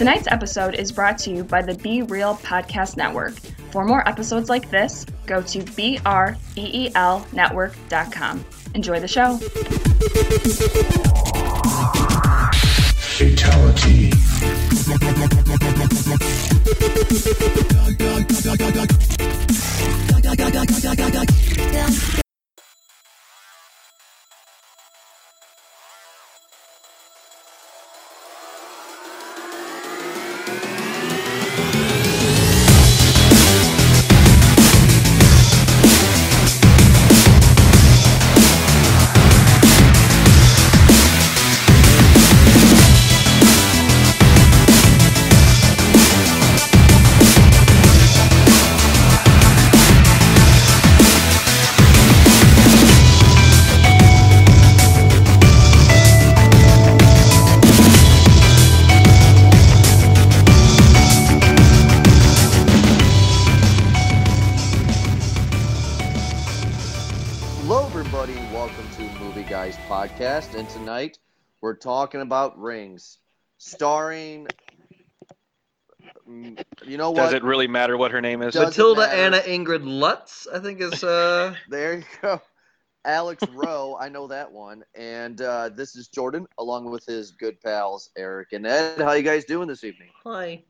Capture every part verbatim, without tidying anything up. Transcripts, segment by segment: Tonight's episode is brought to you by the Be Real Podcast Network. For more episodes like this, go to B R E E L network dot com. Enjoy the show. Fatality. Podcast, and tonight we're talking about Rings, starring, you know what? Does it really matter what her name is? Does Matilda Anna Ingrid Lutz, I think is, uh... there you go. Alex Rowe, I know that one, and uh, this is Jordan, along with his good pals, Eric and Ed. How you guys doing this evening? Hi.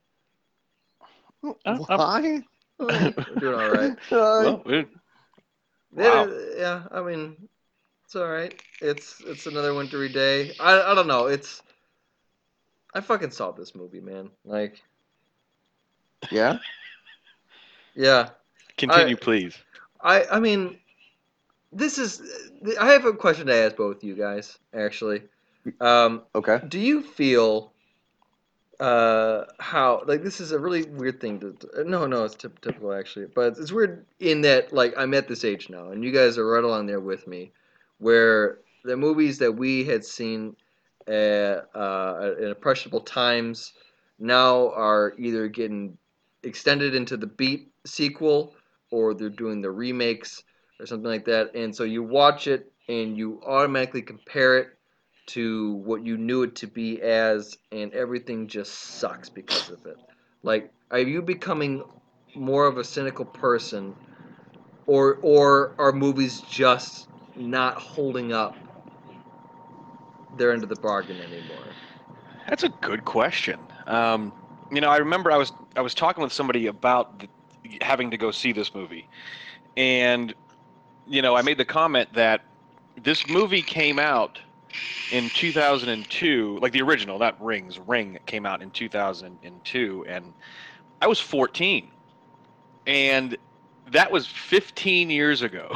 Oh, hi? We're doing all right. Well, we're... Wow. It, yeah, I mean... It's all right. It's it's another wintry day. I I don't know. It's I fucking saw this movie, man. Like, yeah, yeah. Continue, I, please. I I mean, this is. I have a question to ask both you guys, actually. Um, okay. Do you feel uh, how like this is a really weird thing to? No, no, it's typical actually, but it's weird in that like I'm at this age now, and you guys are right along there with me. Where the movies that we had seen at, uh, at impressionable times now are either getting extended into the Beat sequel or they're doing the remakes or something like that. And so you watch it and you automatically compare it to what you knew it to be as, and everything just sucks because of it. Like, are you becoming more of a cynical person, or or are movies just... not holding up their end of the bargain anymore? That's a good question. Um, you know, I remember I was I was talking with somebody about the, having to go see this movie, and you know, I made the comment that this movie came out in two thousand two, like the original, not Rings. Ring came out in two thousand two, and I was fourteen, and that was fifteen years ago.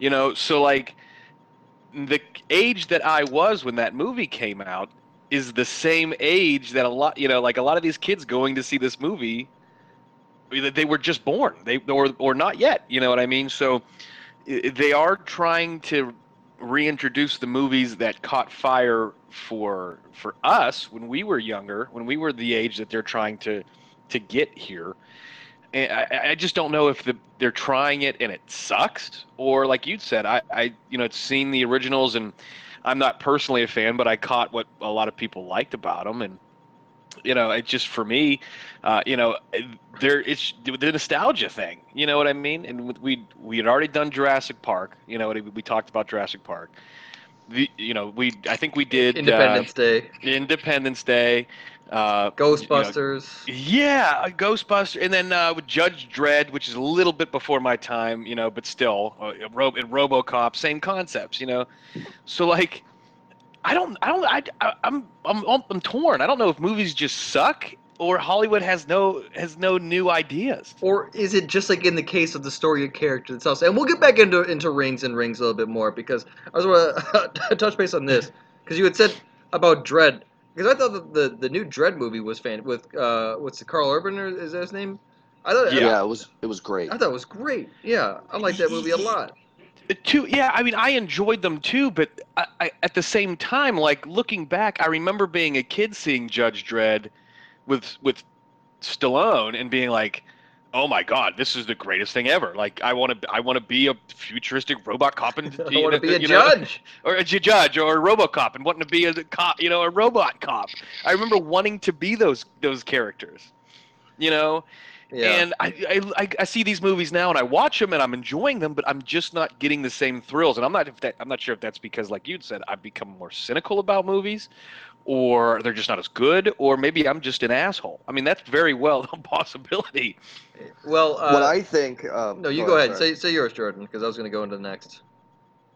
You know, so like the age that I was when that movie came out is the same age that a lot, you know, like a lot of these kids going to see this movie, they were just born, they or or not yet. You know what I mean? So they are trying to reintroduce the movies that caught fire for for us when we were younger, when we were the age that they're trying to to get here. And I, I just don't know if the, they're trying it and it sucks, or like you said, I, I, you know, seen the originals, and I'm not personally a fan, but I caught what a lot of people liked about them, and you know, it just for me, uh, you know, there it's the nostalgia thing, you know what I mean? And we we had already done Jurassic Park, you know, we talked about Jurassic Park. The, you know, we I think we did Independence uh, Day. Independence Day. Uh, Ghostbusters. You know, yeah, Ghostbusters, and then uh, with Judge Dredd, which is a little bit before my time, you know, but still, uh, Ro- and RoboCop, same concepts, you know. So like, I don't, I don't, I, I, I'm, I'm, I'm torn. I don't know if movies just suck, or Hollywood has no has no new ideas, or is it just like in the case of the story of character itself? And we'll get back into into Rings and Rings a little bit more, because I was going to touch base on this, because you had said about Dredd. Because I thought that the, the new Dredd movie was fan with uh what's the Carl Urban, or is that his name? I thought yeah, I thought, it was it was great. I thought it was great. Yeah, I liked that movie a lot. Too yeah, I mean I enjoyed them too, but I, I, at the same time, like looking back, I remember being a kid seeing Judge Dredd with with Stallone and being like, oh my God, this is the greatest thing ever. Like, I want to I want to be a futuristic robot cop. And, I want to be a judge. Know, or a judge or a RoboCop and wanting to be a cop, you know, a robot cop. I remember wanting to be those those characters, you know. Yeah. And I, I I see these movies now, and I watch them, and I'm enjoying them, but I'm just not getting the same thrills. And I'm not if that, I'm not sure if that's because, like you'd said, I've become more cynical about movies, or they're just not as good, or maybe I'm just an asshole. I mean, that's very well a possibility. Well, uh, what I think. Um, no, you go, go ahead. Say say yours, Jordan, because I was going to go into the next.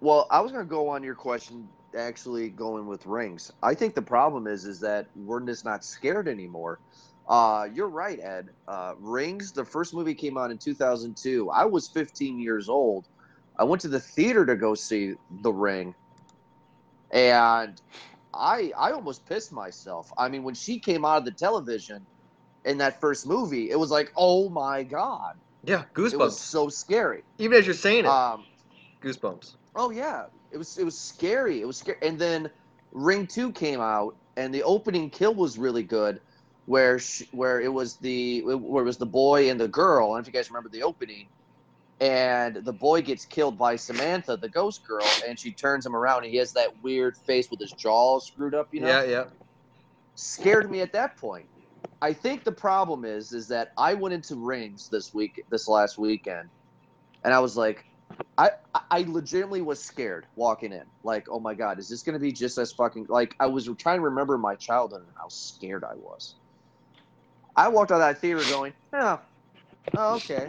Well, I was going to go on your question. Actually, going with Rings, I think the problem is is that we're just not scared anymore. Uh, you're right, Ed. Uh, Rings, the first movie came out in two thousand two. I was fifteen years old. I went to the theater to go see The Ring. And I I almost pissed myself. I mean, when she came out of the television in that first movie, it was like, oh my God. Yeah, goosebumps. It was so scary. Even as you're saying it, um, goosebumps. Oh, yeah. It was, it was scary. It was scary. And then Ring two came out, and the opening kill was really good. Where she, where it was the where it was the boy and the girl. I don't know if you guys remember the opening, and the boy gets killed by Samantha, the ghost girl, and she turns him around, and he has that weird face with his jaw screwed up. You know? Yeah, yeah. Scared me at that point. I think the problem is is that I went into Rings this week, this last weekend, and I was like, I I legitimately was scared walking in. Like, oh my God, is this going to be just as fucking like? I was trying to remember my childhood and how scared I was. I walked out of that theater going, oh, oh, okay.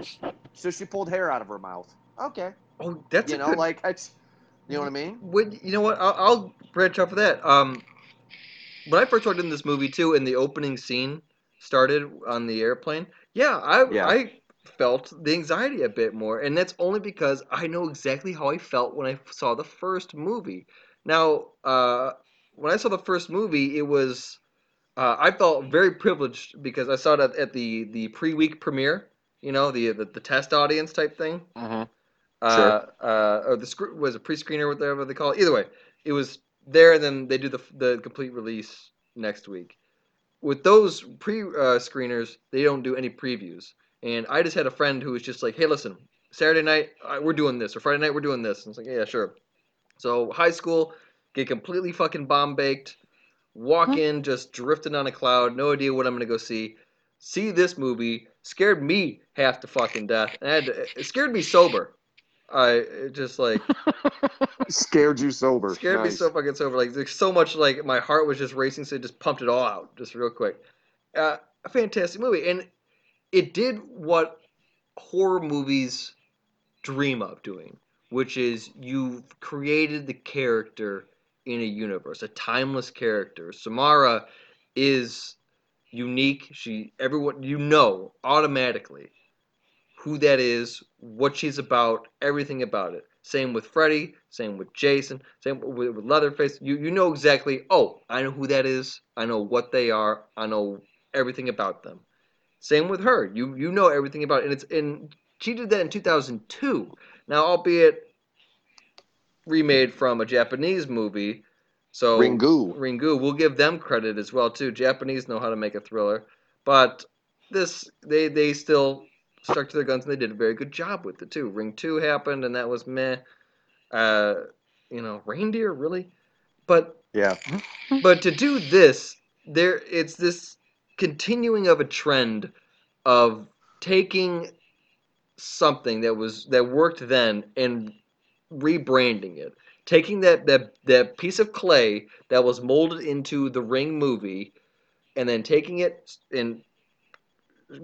So she pulled hair out of her mouth. Okay. Oh, that's you know, good... like it's, you know what I mean. Would you know what? I'll, I'll branch off of that. Um, when I first walked in this movie too, and the opening scene started on the airplane, yeah, I yeah. I felt the anxiety a bit more, and that's only because I know exactly how I felt when I saw the first movie. Now, uh, when I saw the first movie, it was. Uh, I felt very privileged because I saw it at, at the, the pre-week premiere, you know, the the, the test audience type thing. Mm-hmm. Uh, sure. Uh, or the sc- was a pre-screener, whatever they call it. Either way, it was there, and then they do the the complete release next week. With those pre-screeners, uh, they don't do any previews. And I just had a friend who was just like, hey, listen, Saturday night, uh, we're doing this, or Friday night, we're doing this. And it's like, yeah, sure. So high school, get completely fucking bomb-baked. Walk in, just drifting on a cloud, no idea what I'm gonna go see. See this movie, scared me half to fucking death. And I had to, it scared me sober. I just like scared you sober. Scared nice. me so fucking sober. Like there's so much like my heart was just racing, so it just pumped it all out, just real quick. Uh, a fantastic movie, and it did what horror movies dream of doing, which is you've created the character. In a universe, a timeless character. Samara is unique. She, everyone, you know automatically who that is, what she's about, everything about it. Same with Freddy, same with Jason, same with, with Leatherface. You you know exactly, oh, I know who that is. I know what they are. I know everything about them. Same with her. You you know everything about it. And it's and she did that in two thousand two. Now, albeit remade from a Japanese movie, so Ringu. Ringu. We'll give them credit as well too. Japanese know how to make a thriller, but this they they still stuck to their guns, and they did a very good job with it too. Ring two happened, and that was meh. Uh, you know, reindeer really, but yeah. But to do this, there it's this continuing of a trend of taking something that was that worked then and rebranding it, taking that, that that piece of clay that was molded into the Ring movie, and then taking it and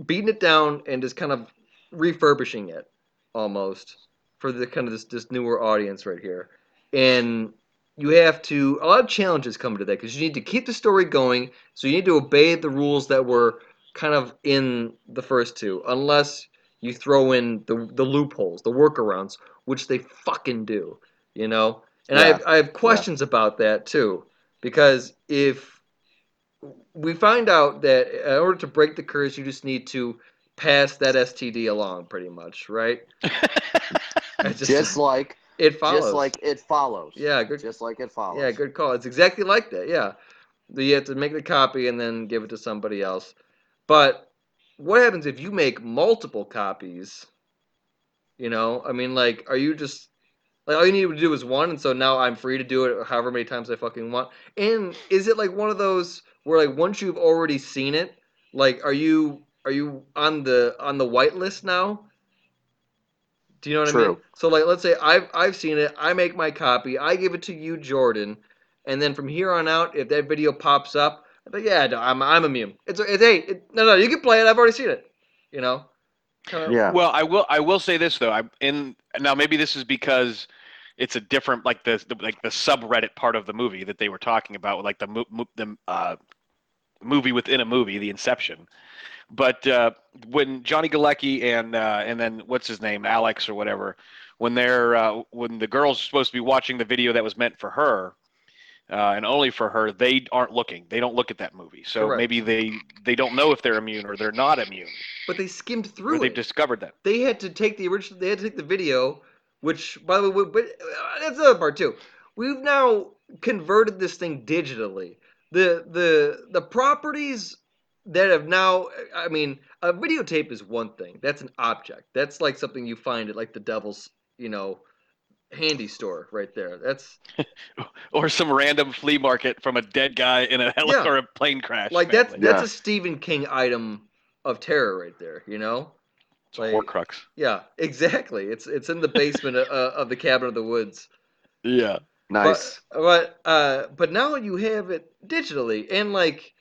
beating it down and just kind of refurbishing it almost for the kind of this, this newer audience right here. And you have to, a lot of challenges come to that because you need to keep the story going, so you need to obey the rules that were kind of in the first two, unless you throw in the the loopholes, the workarounds, which they fucking do, you know? And yeah. I, have, I have questions yeah. about that, too, because if we find out that in order to break the curse, you just need to pass that S T D along, pretty much, right? just, just like It Follows. Just like It Follows. Yeah, good, just like It Follows. Yeah, good call. It's exactly like that, yeah. You have to make the copy and then give it to somebody else. But what happens if you make multiple copies? You know, I mean, like, are you just, like, all you need to do is one, and so now I'm free to do it however many times I fucking want? And is it, like, one of those where, like, once you've already seen it, like, are you are you on the on the whitelist now? Do you know what True. I mean? So, like, let's say I've, I've seen it, I make my copy, I give it to you, Jordan, and then from here on out, if that video pops up, but yeah, I'm I'm immune. It's it's hey, it, no no, you can play it. I've already seen it. You know. Kind of. Yeah. Well, I will I will say this though. I'm in now. Maybe this is because it's a different like the, the like the subreddit part of the movie that they were talking about, like the mo- mo- the uh, movie within a movie, the Inception. But uh, when Johnny Galecki and uh, and then what's his name, Alex or whatever, when they're uh, when the girl's supposed to be watching the video that was meant for her. Uh, and only for her, they aren't looking. They don't look at that movie. So Correct. maybe they, they don't know if they're immune or they're not immune. But they skimmed through it. They've discovered that. They had to take the original. They had to take the video, which, by the way, but uh, that's the other part too. We've now converted this thing digitally. The the the properties that have now. I mean, a videotape is one thing. That's an object. That's like something you find at like the devil's, you know. handy store right there. That's or some random flea market from a dead guy in a heli- yeah. or a plane crash. Like family. that's that's yeah. a Stephen King item of terror right there. You know, it's like, a Horcrux. Yeah, exactly. It's it's in the basement of, uh, of the Cabin of the Woods. Yeah, nice. But but, uh, but now you have it digitally, and like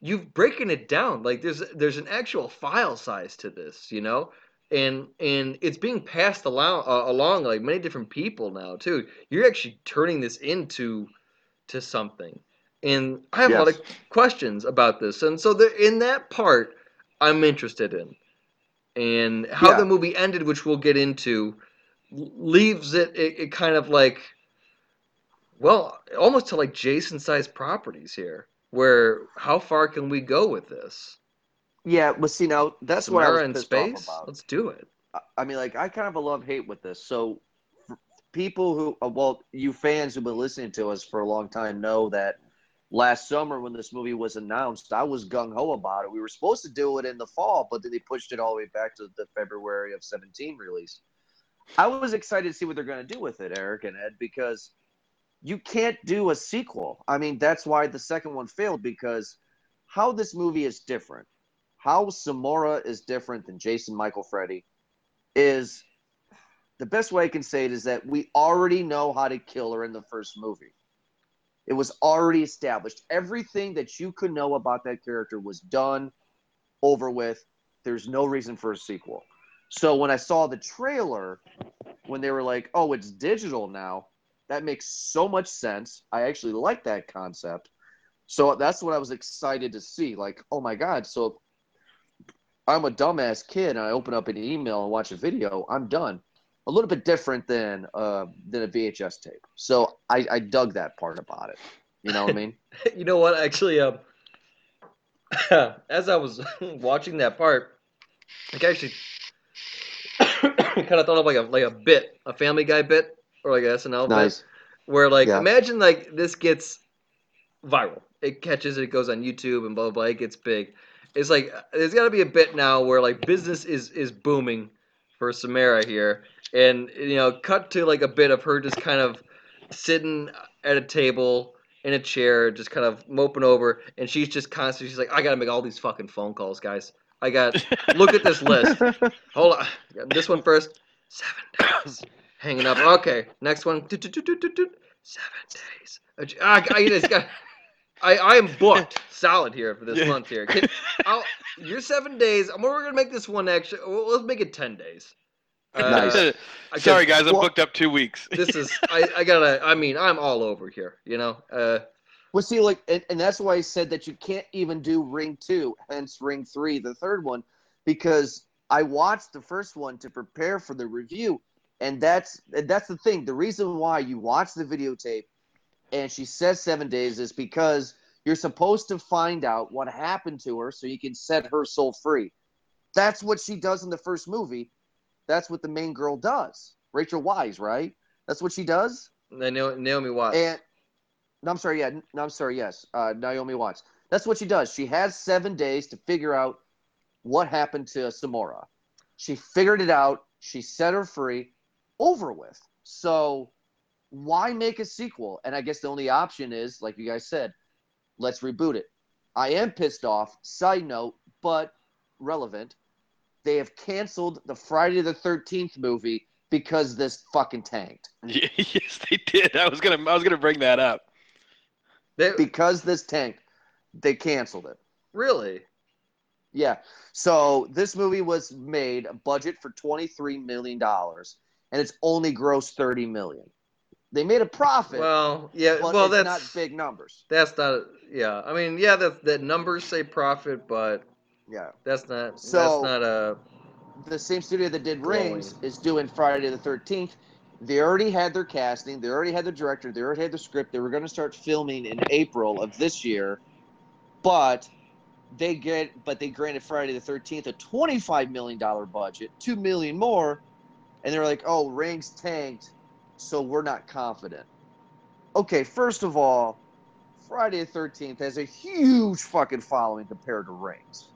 you've broken it down. Like there's there's an actual file size to this. You know. And and it's being passed along, uh, along like many different people now too. You're actually turning this into to something. And I have yes. a lot of questions about this. And so the, in that part, I'm interested in. And how yeah. the movie ended, which we'll get into, leaves it, it, it kind of like, well, almost to like Jason-sized properties here, where how far can we go with this? Yeah, well, see, now, that's Samara what I was pissed space? off about. Let's do it. I mean, like, I kind of a love-hate with this. So, people who, well, you fans who've been listening to us for a long time know that last summer when this movie was announced, I was gung-ho about it. We were supposed to do it in the fall, but then they pushed it all the way back to the February of seventeen release. I was excited to see what they're going to do with it, Eric and Ed, because you can't do a sequel. I mean, that's why the second one failed, because how this movie is different. How Samara is different than Jason Michael Freddy is the best way I can say it is that we already know how to kill her in the first movie. It was already established. Everything that you could know about that character was done, over with. There's no reason for a sequel. So when I saw the trailer, when they were like, oh, it's digital now, that makes so much sense. I actually like that concept. So that's what I was excited to see. Like, oh my God. So I'm a dumbass kid, and I open up an email and watch a video, I'm done. A little bit different than uh, than a V H S tape. So I, I dug that part about it. You know what I mean? You know what? Actually, um, as I was watching that part, like I actually kind of thought of like a like a bit, a Family Guy bit, or like an S N L nice. bit, where like yeah. imagine like this gets viral. It catches it, it goes on YouTube and blah, blah, blah. It gets big. It's like there's got to be a bit now where like business is, is booming for Samara here, and you know, cut to like a bit of her just kind of sitting at a table in a chair, just kind of moping over, and she's just constantly she's like, I gotta make all these fucking phone calls, guys. I got look at this list. Hold on, this one first. Seven days hanging up. Okay, next one. Seven days. I just got. I, I am booked solid here for this yeah. month here. Can, I'll, you're seven days. I'm we're gonna make this one actually. Well, let's make it ten days. Uh, nice. Sorry guys, I'm well, booked up two weeks. This is I, I gotta. I mean, I'm all over here. You know. Uh, well, see, like, and, and that's why I said that you can't even do Ring two, hence Ring three, the third one, because I watched the first one to prepare for the review, and that's and that's the thing. The reason why you watch the videotape. And she says seven days is because you're supposed to find out what happened to her so you can set her soul free. That's what she does in the first movie. That's what the main girl does. Rachel Wise, right? That's what she does? Naomi Watts. And, no, I'm sorry, yeah. No, I'm sorry, yes. Uh, Naomi Watts. That's what she does. She has seven days to figure out what happened to Samara. She figured it out. She set her free. Over with. So why make a sequel? And I guess the only option is, like you guys said, let's reboot it. I am pissed off. Side note, but relevant. They have canceled the Friday the thirteenth movie because this fucking tanked. Yes, they did. I was gonna, I was gonna bring that up. They, because this tanked, they canceled it. Really? Yeah. So this movie was made a budget for twenty-three million dollars, and it's only grossed thirty million dollars. They made a profit. Well, yeah, but well, it's that's not big numbers. That's not. Yeah, I mean, yeah, that that numbers say profit, but yeah, that's not. So that's not a. The same studio that did Rings glowing. Is doing Friday the thirteenth. They already had their casting. They already had the director. They already had the script. They were going to start filming in April of this year, but they get but they granted Friday the thirteenth a twenty-five million dollars budget, two million more, and they're like, "Oh, Rings tanked, so we're not confident." Okay, first of all, Friday the thirteenth has a huge fucking following compared to Rings.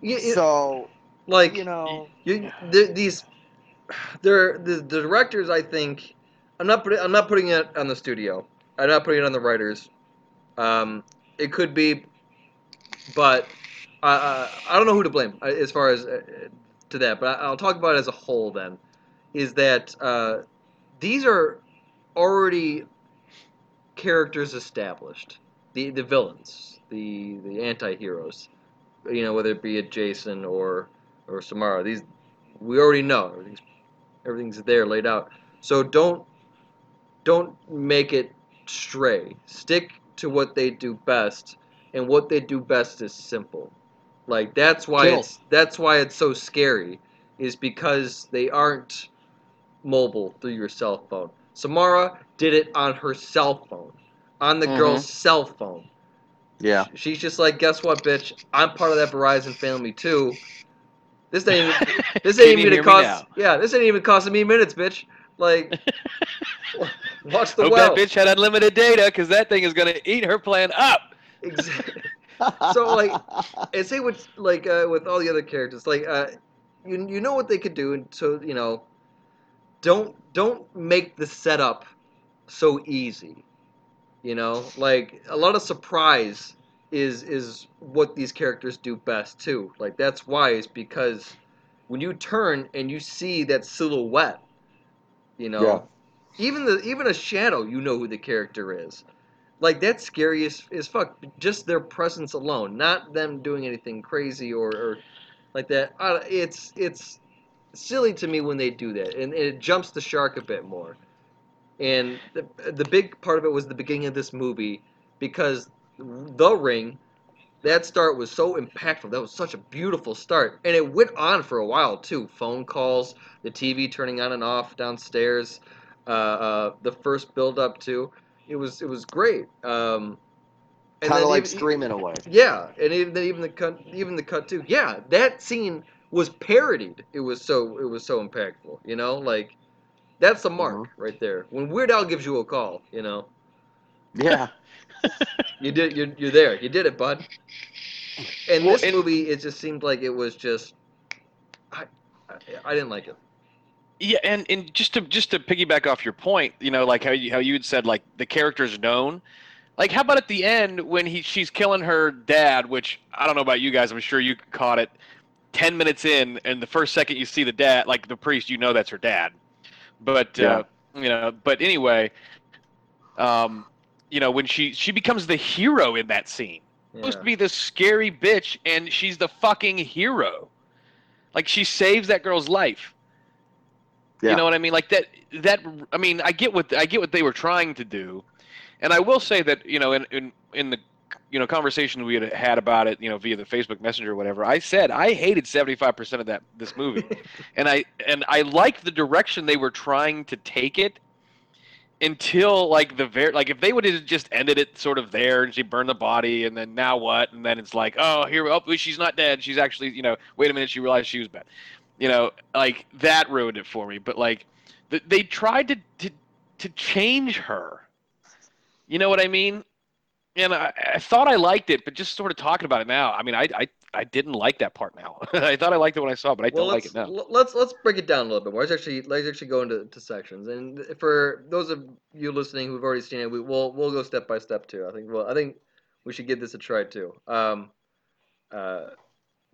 Yeah, it, so, like, you know, you, the, these, they're the, the directors. I think I'm not putting I'm not putting it on the studio. I'm not putting it on the writers. Um, it could be, but uh, I don't know who to blame as far as uh, to that. But I'll talk about it as a whole then. Is that uh, these are already characters established, the the villains, the the anti-heroes, you know, whether it be a Jason or or Samara. These we already know. Everything's everything's there laid out. So don't don't make it stray. Stick to what they do best, and what they do best is simple. Like that's why Kill. it's that's why it's so scary, is because they aren't mobile through your cell phone. Samara did it on her cell phone, on the mm-hmm. girl's cell phone. Yeah. She's just like, guess what, bitch? I'm part of that Verizon family too. This ain't even, this ain't even gonna cost. Yeah, this ain't even costing me minutes, bitch. Like, watch the Hope well. That bitch had unlimited data, because that thing is gonna eat her plan up. Exactly. So like, and say with like uh, with all the other characters, like uh, you you know what they could do, and so you know. Don't don't make the setup so easy, you know. Like a lot of surprise is is what these characters do best too. Like that's why is because when you turn and you see that silhouette, you know, yeah. even the even a shadow, you know who the character is. Like that's scary as, as fuck. Just their presence alone, not them doing anything crazy or, or like that. Uh, it's it's. silly to me when they do that, and, and it jumps the shark a bit more. And the, the big part of it was the beginning of this movie, because The Ring, that start was so impactful. That was such a beautiful start, and it went on for a while too. Phone calls, the T V turning on and off downstairs, uh, uh, the first build up too. It was it was great. Um, kind of like Scream in a way. Yeah, and even even the cut, even the cut too. Yeah, that scene was parodied. It was so it was so impactful, you know? Like, that's the mark mm-hmm. right there. When Weird Al gives you a call, you know? Yeah. you did, you're, you're there. You did it, bud. And well, this and movie, it just seemed like it was just... I, I, I didn't like it. Yeah, and, and just to just to piggyback off your point, you know, like how you, how you had said, like, the character's known. Like, how about at the end when he she's killing her dad, which, I don't know about you guys, I'm sure you caught it, ten minutes in, and the first second you see the dad, like the priest, you know that's her dad. But yeah. uh, you know, but anyway, um, you know, when she she becomes the hero in that scene, yeah. supposed to be this scary bitch, and she's the fucking hero. Like she saves that girl's life. Yeah. You know what I mean? Like that that I mean, I get what I get what they were trying to do, and I will say that you know, in in, in the. you know, conversation we had had about it, you know, via the Facebook Messenger or whatever, I said I hated seventy-five percent of that this movie. and I and I liked the direction they were trying to take it until, like, the very... Like, if they would have just ended it sort of there and she burned the body and then now what? And then it's like, oh, here... Oh, she's not dead. She's actually, you know... Wait a minute, she realized she was bad. You know, like, that ruined it for me. But, like, th- they tried to, to to change her. You know what I mean? And I, I thought I liked it, but just sort of talking about it now, I mean, I I, I didn't like that part now. I thought I liked it when I saw it, but I well, don't like it now. Let's let's break it down a little bit more. Let's actually let's actually go into to sections. And for those of you listening who've already seen it, we will we'll go step by step too. I think well I think we should give this a try too. Um, uh,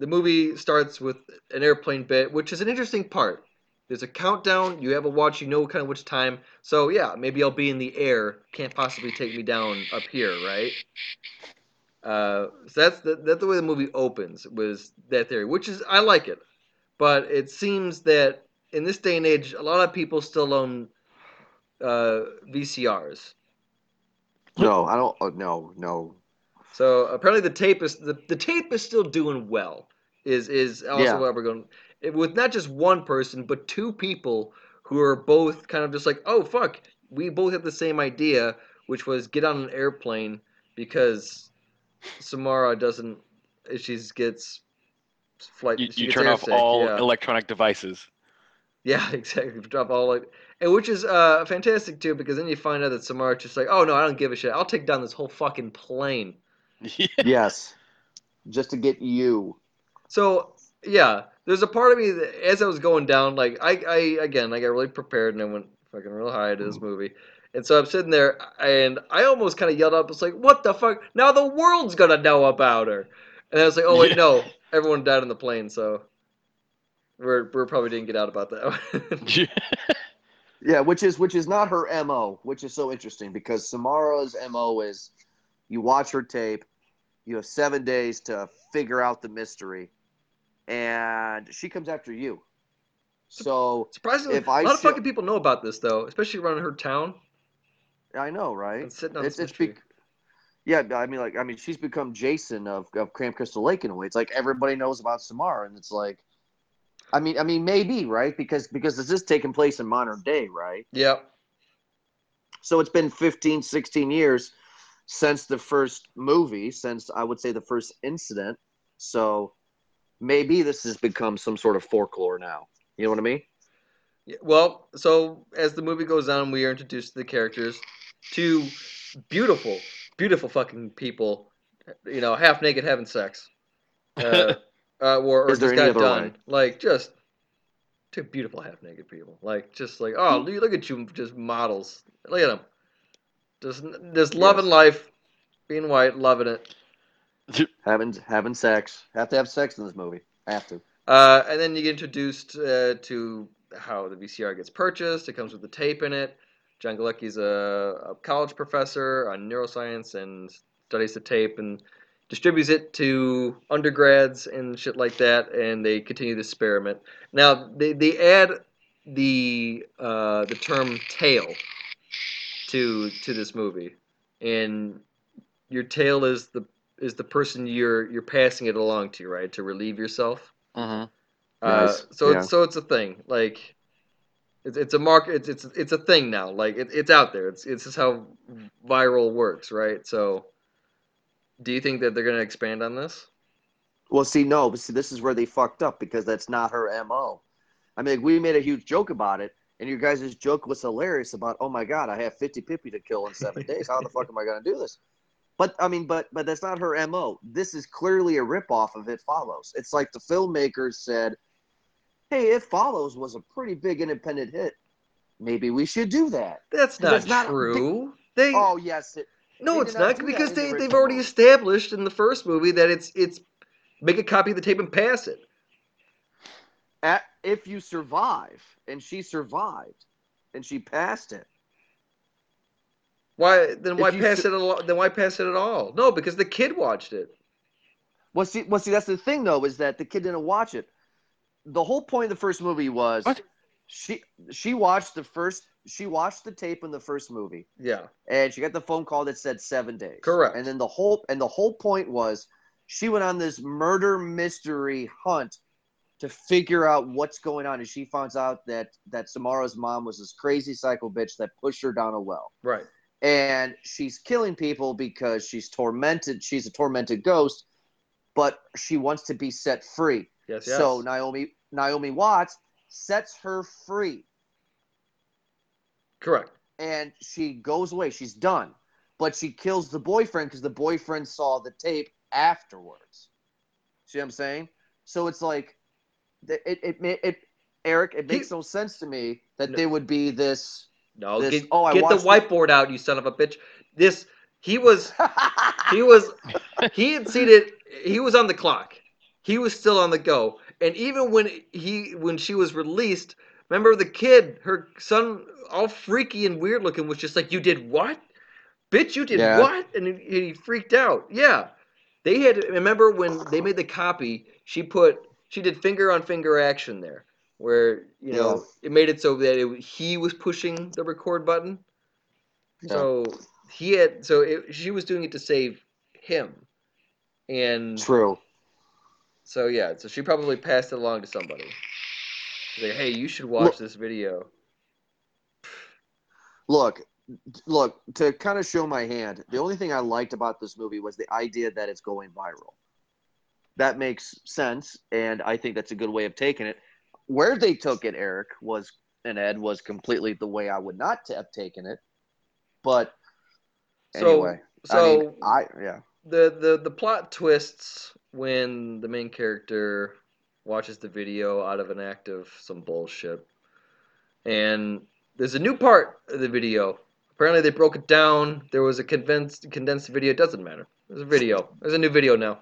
the movie starts with an airplane bit, which is an interesting part. There's a countdown. You have a watch. You know kind of which time. So yeah, maybe I'll be in the air. Can't possibly take me down up here, right? Uh, so that's the, that's the way the movie opens, was that theory, which is, I like it. But it seems that in this day and age, a lot of people still own uh, V C Rs. No, I don't. Oh, no, no. So apparently the tape is the, the tape is still doing well. Is is also yeah. what we're going with, not just one person, but two people who are both kind of just like, oh fuck, we both had the same idea, which was get on an airplane because Samara doesn't. She gets flight. You, you gets turn off sick. all yeah. electronic devices. Yeah, exactly. Drop all like, and which is uh, fantastic too, because then you find out that Samara's just like, oh no, I don't give a shit. I'll take down this whole fucking plane. Yes, just to get you. So yeah, there's a part of me that, as I was going down, like I, I again, I got really prepared and I went fucking real high to this movie. And so I'm sitting there, and I almost kind of yelled up. It's like, what the fuck? Now the world's going to know about her. And I was like, oh, wait, yeah. no. Everyone died on the plane, so we're, we're probably didn't get out about that. yeah, which is which is not her M O, which is so interesting, because Samara's M O is you watch her tape, you have seven days to figure out the mystery, and she comes after you. So surprisingly, if I a lot see- of fucking people know about this, though, especially around her town. I know, right? It's, it's be- yeah, I mean, like, I mean, she's become Jason of of Camp Crystal Lake in a way. It's like everybody knows about Samara, and it's like, I mean, I mean, maybe, right? Because because this is taking place in modern day, right? Yep. So it's been fifteen, sixteen years since the first movie, since I would say the first incident. So maybe this has become some sort of folklore now. You know what I mean? Yeah, well, so as the movie goes on, we are introduced to the characters. Two beautiful, beautiful fucking people, you know, half naked having sex, uh, uh, or, or just got done. Way? Like just two beautiful half naked people. Like just like oh, look at you, just models. Look at them, just just loving yes. life, being white, loving it, having having sex. Have to have sex in this movie. Have to. Uh, and then you get introduced uh, to how the V C R gets purchased. It comes with the tape in it. John Galecki's a, a college professor on neuroscience and studies the tape and distributes it to undergrads and shit like that, and they continue the experiment. Now, they, they add the uh, the term tail to to this movie, and your tail is the is the person you're you're passing it along to, right, to relieve yourself. Mm-hmm. Uh, nice. So yeah. it's so it's a thing. Like, it's it's a mark. It's it's it's a thing now. Like it, it's out there. It's it's just how viral works, right? So, do you think that they're gonna expand on this? Well, see, no, but see, this is where they fucked up because that's not her M O. I mean, like, we made a huge joke about it, and your guys' joke was hilarious about, oh my god, I have fifty Pippi to kill in seven days. How the fuck am I gonna do this? But I mean, but but that's not her M O. This is clearly a ripoff of It Follows. It's like the filmmakers said, "Hey, It Follows was a pretty big independent hit. Maybe we should do that." That's not that's true. Not, they, they oh yes, it, no, it's not, not because they they've already established in the first movie that it's it's make a copy of the tape and pass it. At, if you survive, and she survived, and she passed it. Why then? Why pass su- it? Al- then why pass it at all? No, because the kid watched it. Well, see, well, see, that's the thing though, is that the kid didn't watch it. The whole point of the first movie was what? she she watched the first she watched the tape in the first movie. Yeah, and she got the phone call that said seven days. Correct. And then the whole and the whole point was she went on this murder mystery hunt to figure out what's going on, and she finds out that that Samara's mom was this crazy psycho bitch that pushed her down a well. Right. And she's killing people because she's tormented. She's a tormented ghost, but she wants to be set free. Yes, yes. So Naomi Naomi Watts sets her free. Correct. And she goes away. She's done. But she kills the boyfriend because the boyfriend saw the tape afterwards. See what I'm saying? So it's like, it it it, it Eric, it makes he, no sense to me that no, there would be this. No, this, get, oh, I get the whiteboard out, you son of a bitch. This he was, he was, he had seen it. He was on the clock. He was still on the go. And even when he when she was released, remember the kid, her son, all freaky and weird looking, was just like, "You did what, bitch? You did yeah. what?" And he, he freaked out. Yeah, they had. Remember when they made the copy? She put she did finger on finger action there, where you know yes. it made it so that it, he was pushing the record button. Yeah. So he had. So it, she was doing it to save him. And true. So yeah, so she probably passed it along to somebody. She's like, hey, you should watch look, this video. Look, look, to kind of show my hand, the only thing I liked about this movie was the idea that it's going viral. That makes sense, and I think that's a good way of taking it. Where they took it, Eric, was and Ed, was completely the way I would not have taken it. But anyway, so, so I mean, I yeah. The, the the plot twists when the main character watches the video out of an act of some bullshit. And there's a new part of the video. Apparently they broke it down. There was a condensed, condensed video. It doesn't matter. There's a video. There's a new video now.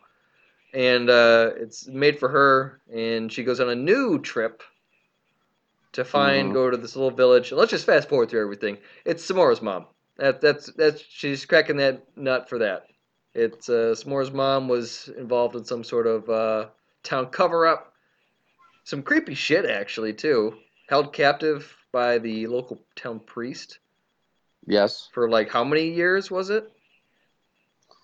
And uh, it's made for her. And she goes on a new trip to find, mm. go to this little village. Let's just fast forward through everything. It's Samara's mom. That, that's that's she's cracking that nut for that. It's uh, S'more's mom was involved in some sort of uh, town cover-up. Some creepy shit, actually, too. Held captive by the local town priest. Yes. For, like, how many years was it?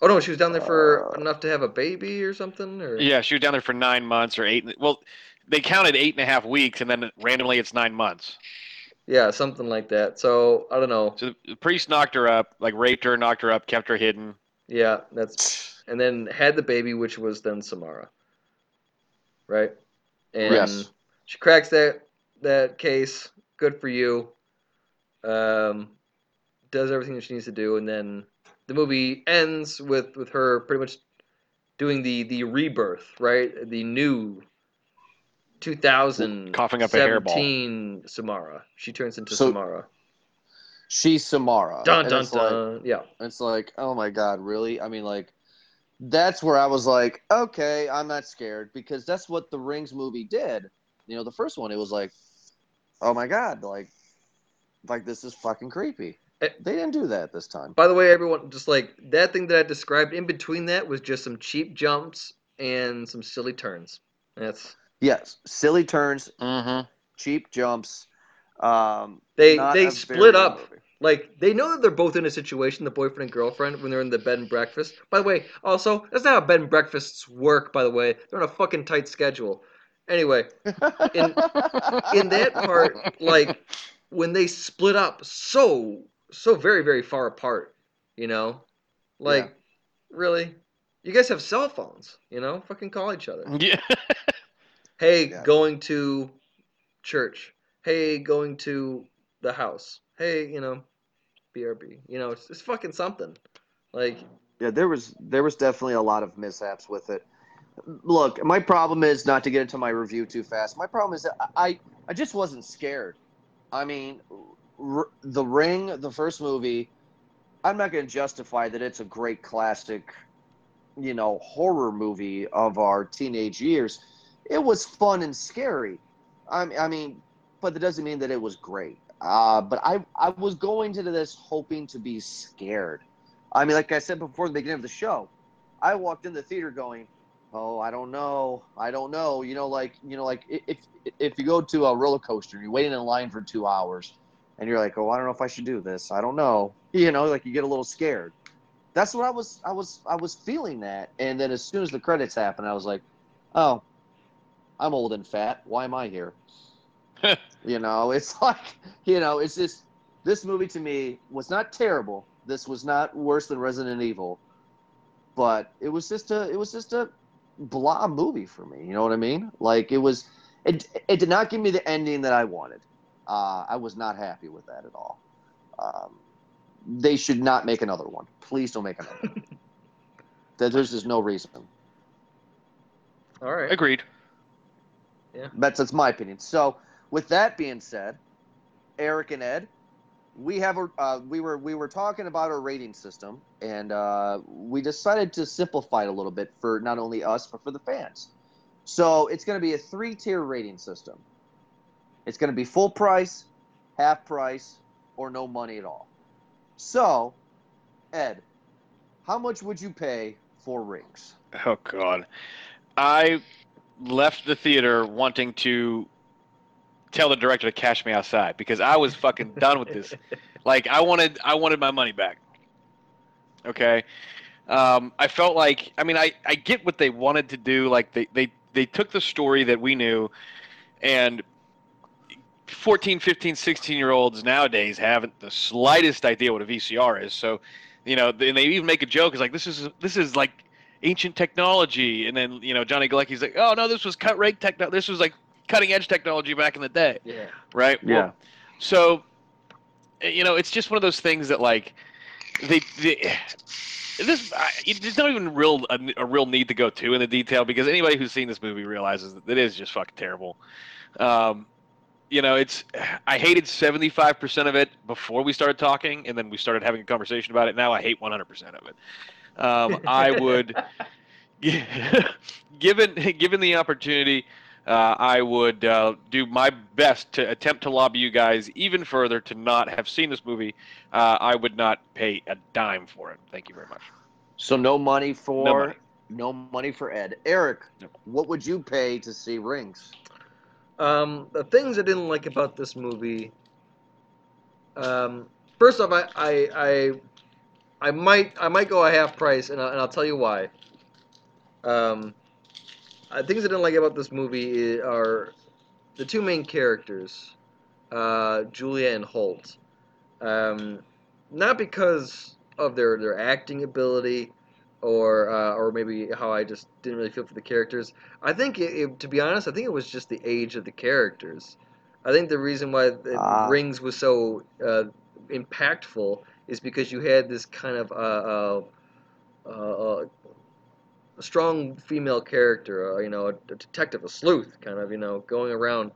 Oh, no, she was down there for uh, enough to have a baby or something? Or... Yeah, she was down there for nine months or eight. Well, they counted eight and a half weeks, and then randomly it's nine months. Yeah, something like that. So, I don't know. So the priest knocked her up, like, raped her, knocked her up, kept her hidden. Yeah, that's and then had the baby, which was then Samara, right? And yes. She cracks that that case. Good for you. Um, does everything that she needs to do, and then the movie ends with, with her pretty much doing the, the rebirth, right? The new two thousand coughing up a hairball. Samara. She turns into so- Samara. She's Samara. Dun, dun, dun. Like, yeah. It's like, oh my God, really? I mean, like, that's where I was like, okay, I'm not scared, because that's what the Rings movie did. You know, the first one, it was like, oh my God, like, like this is fucking creepy. It, they didn't do that this time. By the way, everyone, just like, that thing that I described in between that was just some cheap jumps and some silly turns. That's Yes, silly turns, mm-hmm. cheap jumps. Um, they they split up movie. Like they know that they're both in a situation, the boyfriend and girlfriend, when they're in the bed and breakfast. By the way, also that's not how bed and breakfasts work. By the way, they're on a fucking tight schedule. Anyway, in in that part, like when they split up so so very very far apart, you know, like yeah. really, you guys have cell phones, you know, fucking call each other. Yeah. Hey, yeah. going to church. Hey, going to the house. Hey, you know, B R B. You know, it's, it's fucking something. Like, yeah, there was there was definitely a lot of mishaps with it. Look, my problem is not to get into my review too fast. My problem is that I I just wasn't scared. I mean, R- The Ring, the first movie. I'm not going to justify that it's a great classic, you know, horror movie of our teenage years. It was fun and scary. I I mean. But that doesn't mean that it was great. Uh, but I, I was going into this hoping to be scared. I mean, like I said before the beginning of the show, I walked in the theater going, oh, I don't know. I don't know. You know, like, you know, like if if you go to a roller coaster and you're waiting in line for two hours and you're like, oh, I don't know if I should do this. I don't know. You know, like you get a little scared. That's what I was, I was, I was feeling that. And then as soon as the credits happened, I was like, oh, I'm old and fat. Why am I here? You know, it's like, you know, it's just, this movie to me was not terrible. This was not worse than Resident Evil, but it was just a, it was just a blah movie for me. You know what I mean? Like it was, it, it did not give me the ending that I wanted. Uh, I was not happy with that at all. Um, they should not make another one. Please don't make another one. There's just no reason. All right. Agreed. Yeah. That's, that's my opinion. So, with that being said, Eric and Ed, we have a uh, we were we were talking about our rating system, and uh, we decided to simplify it a little bit for not only us but for the fans. So it's going to be a three-tier rating system. It's going to be full price, half price, or no money at all. So, Ed, how much would you pay for Rings? Oh God, I left the theater wanting to tell the director to cash me outside because I was fucking done with this. Like I wanted, I wanted my money back. Okay. Um, I felt like, I mean, I, I get what they wanted to do. Like they, they, they took the story that we knew, and fourteen, fifteen, sixteen year olds nowadays haven't the slightest idea what a V C R is. So, you know, and they even make a joke. It's like, this is, this is like ancient technology. And then, you know, Johnny Galecki's like, oh no, this was cut rate technology. This was like cutting edge technology back in the day. Yeah. Right. Yeah. Well, so, you know, it's just one of those things that like they, they this, I, there's not even real a, a real need to go too in the detail because anybody who's seen this movie realizes that it is just fucking terrible. Um, you know, it's, I hated seventy-five percent of it before we started talking, and then we started having a conversation about it. Now I hate one hundred percent of it. Um, I would, given, given the opportunity, Uh, I would uh, do my best to attempt to lobby you guys even further to not have seen this movie. Uh, I would not pay a dime for it. Thank you very much. So no money for no money, no money for Ed. Eric, no. What would you pay to see Rings? Um, the things I didn't like about this movie. Um, first off, I I, I I might I might go a half price, and I'll, and I'll tell you why. Um. Uh, things I didn't like about this movie are the two main characters, uh, Julia and Holt. Um, not because of their, their acting ability, or uh, or maybe how I just didn't really feel for the characters. I think, it, it, to be honest, I think it was just the age of the characters. I think the reason why uh. Rings was so uh, impactful is because you had this kind of... Uh, uh, uh, a strong female character, uh, you know, a, a detective, a sleuth, kind of, you know, going around,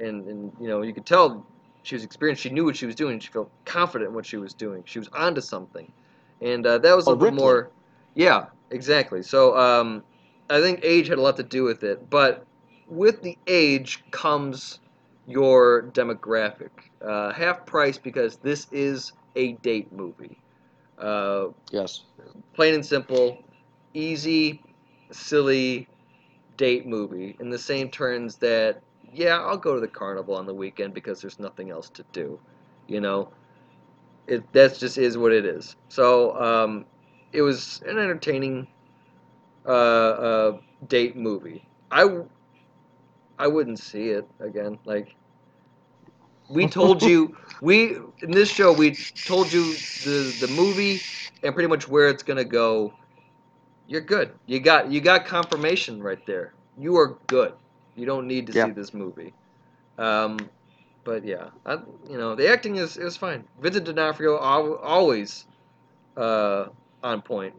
and, and, you know, you could tell she was experienced. She knew what she was doing. She felt confident in what she was doing. She was onto something, and uh, that was a oh, little more. Yeah, exactly. So um, I think age had a lot to do with it, but with the age comes your demographic. Uh, half price because this is a date movie. Uh, yes. Plain and simple. Easy, silly date movie in the same terms that, yeah, I'll go to the carnival on the weekend because there's nothing else to do, you know. It that just is what it is. So um, it was an entertaining uh, uh, date movie. I w- I wouldn't see it again. Like we told you, we in this show we told you the the movie and pretty much where it's gonna go. You're good. You got you got confirmation right there. You are good. You don't need to yeah. see this movie. Um, but yeah, I, you know the acting is is fine. Vincent D'Onofrio al- always uh, on point.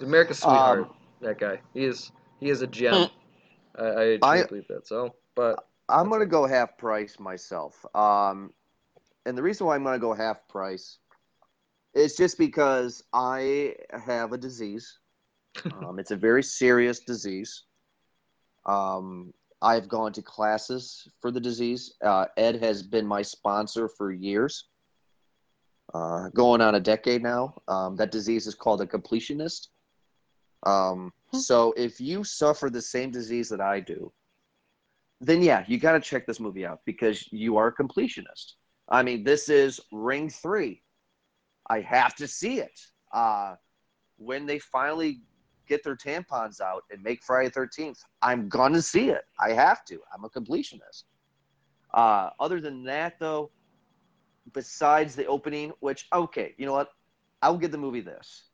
America's sweetheart. Um, that guy. He is he is a gem. I, I, I believe that. So, but I'm gonna go half price myself. Um, and the reason why I'm gonna go half price. It's just because I have a disease. Um, it's a very serious disease. Um, I've gone to classes for the disease. Uh, Ed has been my sponsor for years, uh, going on a decade now. Um, that disease is called a completionist. Um, so if you suffer the same disease that I do, then yeah, you got to check this movie out because you are a completionist. I mean, this is Ring three. I have to see it. Uh, when they finally get their tampons out and make Friday the thirteenth, I'm going to see it. I have to. I'm a completionist. Uh, other than that, though, besides the opening, which, okay, you know what? I'll give the movie this.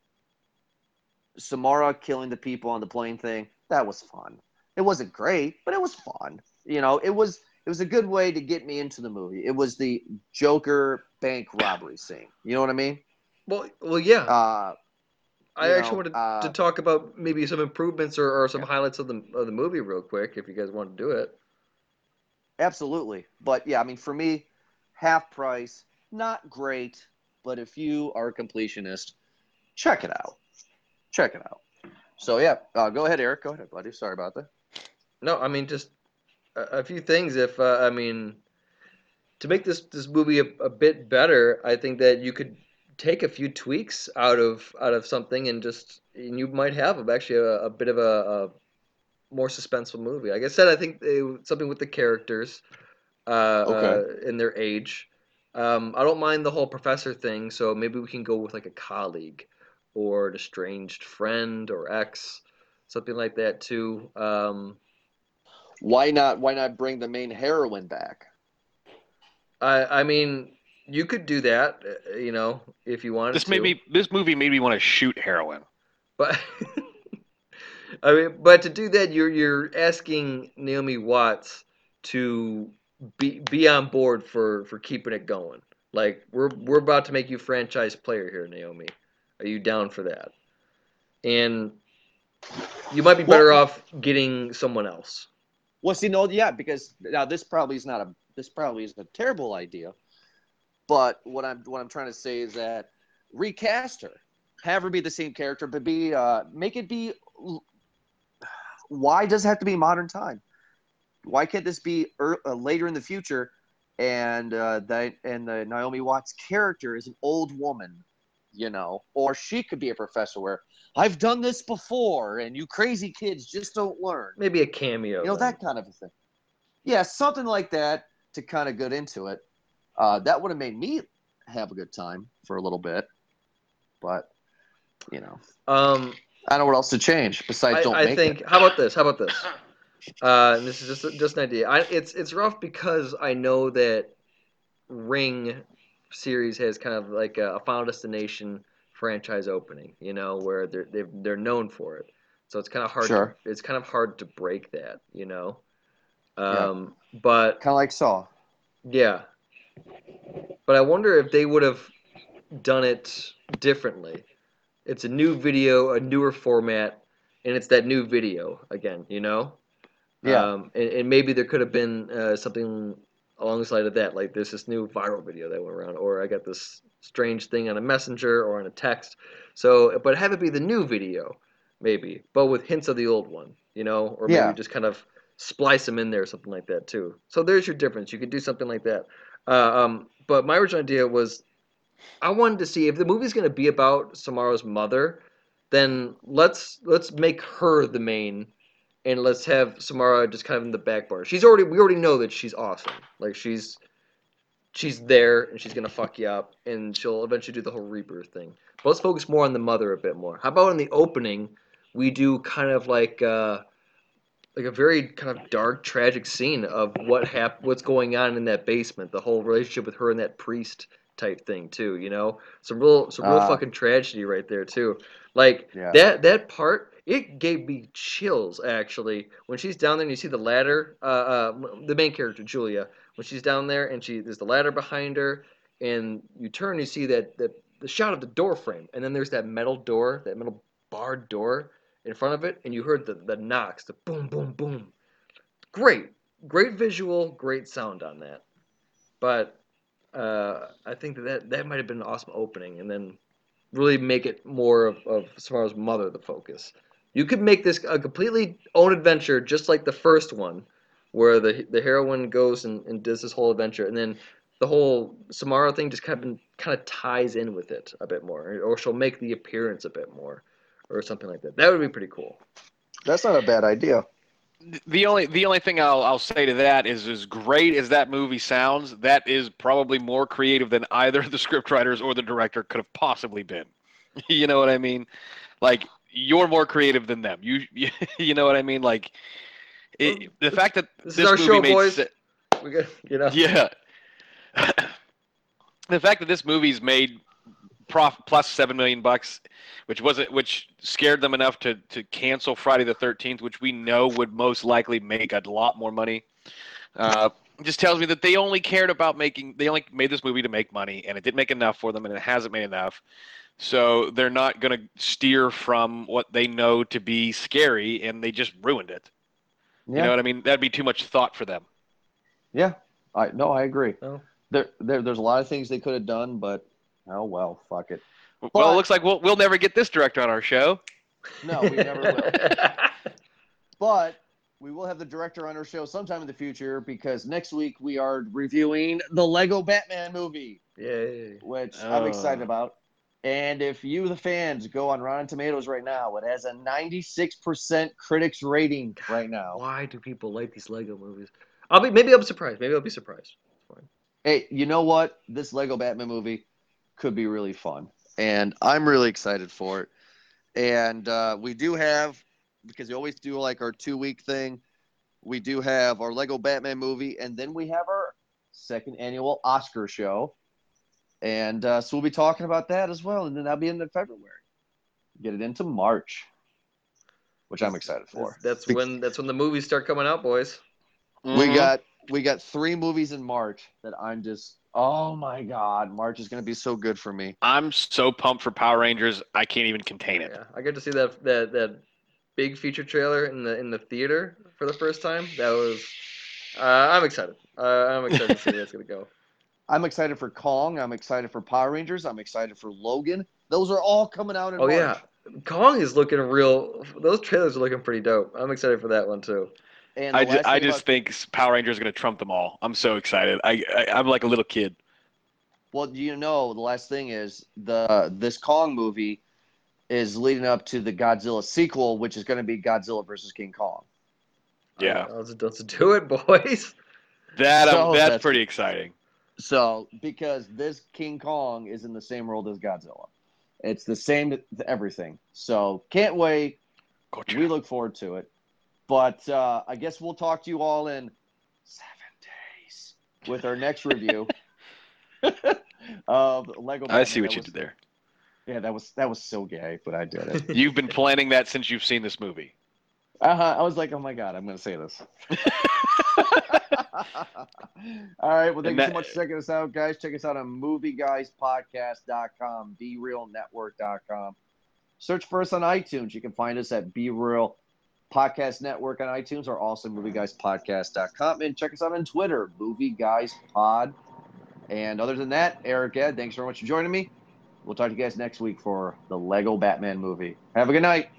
Samara killing the people on the plane thing, that was fun. It wasn't great, but it was fun. You know, it was it was a good way to get me into the movie. It was the Joker bank robbery scene. You know what I mean? Well, well, yeah. Uh, I know, actually wanted uh, to talk about maybe some improvements or, or some yeah. highlights of the of the movie real quick, if you guys want to do it. Absolutely. But, yeah, I mean, for me, half price, not great, but if you are a completionist, check it out. Check it out. So, yeah, uh, go ahead, Eric. Go ahead, buddy. Sorry about that. No, I mean, just a, a few things. If, uh, I mean, to make this, this movie a, a bit better, I think that you could take a few tweaks out of out of something and just and you might have actually a, a bit of a, a more suspenseful movie. Like I said, I think they, something with the characters uh, okay. uh, and their age. Um, I don't mind the whole professor thing, so maybe we can go with like a colleague or an estranged friend or ex, something like that too. Um, why not? Why not bring the main heroine back? I I mean. You could do that, you know, if you wanted. This made to. me. This movie made me want to shoot heroin. But I mean, but to do that, you're you're asking Naomi Watts to be be on board for, for keeping it going. Like we're we're about to make you franchise player here, Naomi. Are you down for that? And you might be better well, off getting someone else. Well, see, no, yeah, because now this probably is not a this probably is a terrible idea. But what I'm what I'm trying to say is that recast her, have her be the same character, but be uh, make it be. Why does it have to be modern time? Why can't this be er, uh, later in the future, and uh, that and the Naomi Watts character is an old woman, you know, or she could be a professor where I've done this before, and you crazy kids just don't learn. Maybe a cameo, you know, then. That kind of a thing. Yeah, something like that to kind of get into it. Uh, that would have made me have a good time for a little bit, but you know, um, I don't know what else to change besides I, don't I make think, it. How about this? How about this? Uh, this is just just an idea. I, it's it's rough because I know that Ring series has kind of like a, a Final Destination franchise opening, you know, where they're they're known for it. So it's kind of hard. Sure. To, it's kind of hard to break that, you know. Um, yeah. But kind of like Saw. Yeah. But I wonder if they would have done it differently. It's a new video, a newer format, and it's that new video again, you know? Yeah. Um, and, and maybe there could have been uh, something alongside of that, like there's this new viral video that went around, or I got this strange thing on a messenger or on a text. So, but have it be the new video, maybe, but with hints of the old one, you know? Or maybe yeah. just kind of splice them in there or something like that, too. So there's your difference. You could do something like that. Uh, um, but my original idea was I wanted to see if the movie's going to be about Samara's mother, then let's let's make her the main and let's have Samara just kind of in the back bar. She's already we already know that she's awesome. Like she's she's there and she's going to fuck you up and she'll eventually do the whole rebirth thing. But let's focus more on the mother a bit more. How about in the opening we do kind of like uh like a very kind of dark, tragic scene of what hap- what's going on in that basement, the whole relationship with her and that priest type thing too, you know? Some real some real uh, fucking tragedy right there too. Like yeah. that that part, it gave me chills actually. When she's down there and you see the ladder, uh, uh, the main character, Julia, when she's down there and she there's the ladder behind her and you turn and you see that, that the shot of the door frame and then there's that metal door, that metal barred door in front of it, and you heard the, the knocks, the boom, boom, boom. Great. Great visual, great sound on that. But uh, I think that, that that might have been an awesome opening, and then really make it more of, of Samara's mother the focus. You could make this a completely own adventure, just like the first one, where the the heroine goes and, and does this whole adventure, and then the whole Samara thing just kind of, kind of ties in with it a bit more, or she'll make the appearance a bit more. Or something like that. That would be pretty cool. That's not a bad idea. The only the only thing I'll I'll say to that is as great as that movie sounds, that is probably more creative than either the scriptwriters or the director could have possibly been. You know what I mean? Like you're more creative than them. You you, you know what I mean? Like it, the fact that this, this is our movie show, made boys. Se- we got, you know. Yeah. The fact that this movie's made. Plus seven million bucks, which wasn't, which scared them enough to, to cancel Friday the thirteenth, which we know would most likely make a lot more money. Uh, just tells me that they only cared about making, they only made this movie to make money, and it didn't make enough for them, and it hasn't made enough. So they're not going to steer from what they know to be scary, and they just ruined it. Yeah. You know what I mean? That'd be too much thought for them. Yeah. I No, I agree. No. There, there, there's a lot of things they could have done, but oh, well, fuck it. Well, but, it looks like we'll, we'll never get this director on our show. No, we never will. But we will have the director on our show sometime in the future, because next week we are reviewing the Lego Batman movie. Yay. Which oh. I'm excited about. And if you, the fans, go on Rotten Tomatoes right now, it has a ninety-six percent critics rating right now. Why do people like these Lego movies? I'll be maybe I'll be surprised. Maybe I'll be surprised. It's fine. Hey, you know what? This Lego Batman movie could be really fun, and I'm really excited for it. And uh, we do have, because we always do like our two-week thing, we do have our Lego Batman movie, and then we have our second annual Oscar show. And uh, so we'll be talking about that as well, and then that'll be into February. Get it into March, which I'm excited for. That's, that's when that's when the movies start coming out, boys. Mm-hmm. We got we got three movies in March that I'm just oh my god, March is gonna be so good for me. I'm so pumped for Power Rangers, I can't even contain it. Yeah, I got to see that that that big feature trailer in the in the theater for the first time. That was uh, I'm excited. Uh, I'm excited to see where it's gonna go. I'm excited for Kong. I'm excited for Power Rangers. I'm excited for Logan. Those are all coming out in oh, March. Oh, yeah. Kong is looking real. Those trailers are looking pretty dope. I'm excited for that one, too. And I, ju- I just about... think Power Rangers is going to trump them all. I'm so excited. I, I, I'm like a little kid. Well, you know, the last thing is the uh, this Kong movie is leading up to the Godzilla sequel, which is going to be Godzilla versus King Kong. Yeah. Uh, let's, let's do it, boys. That so, um, that's, that's pretty exciting. So, because this King Kong is in the same world as Godzilla. It's the same to everything. So, can't wait. Gotcha. We look forward to it. But uh, I guess we'll talk to you all in seven days with our next review of Lego Batman. I see what that you was, did there. Yeah, that was that was so gay, but I did it. You've been planning that since you've seen this movie. Uh-huh. I was like, oh, my God, I'm going to say this. All right. Well, thank that, you so much for checking us out, guys. Check us out on movie guys podcast dot com, be real network dot com. Search for us on iTunes. You can find us at Be Real Podcast Network on iTunes, or also movie guys podcast dot com. And check us out on Twitter, Movie Guys Pod. And other than that, Eric, Ed, thanks very much for joining me. We'll talk to you guys next week for the Lego Batman movie. Have a good night.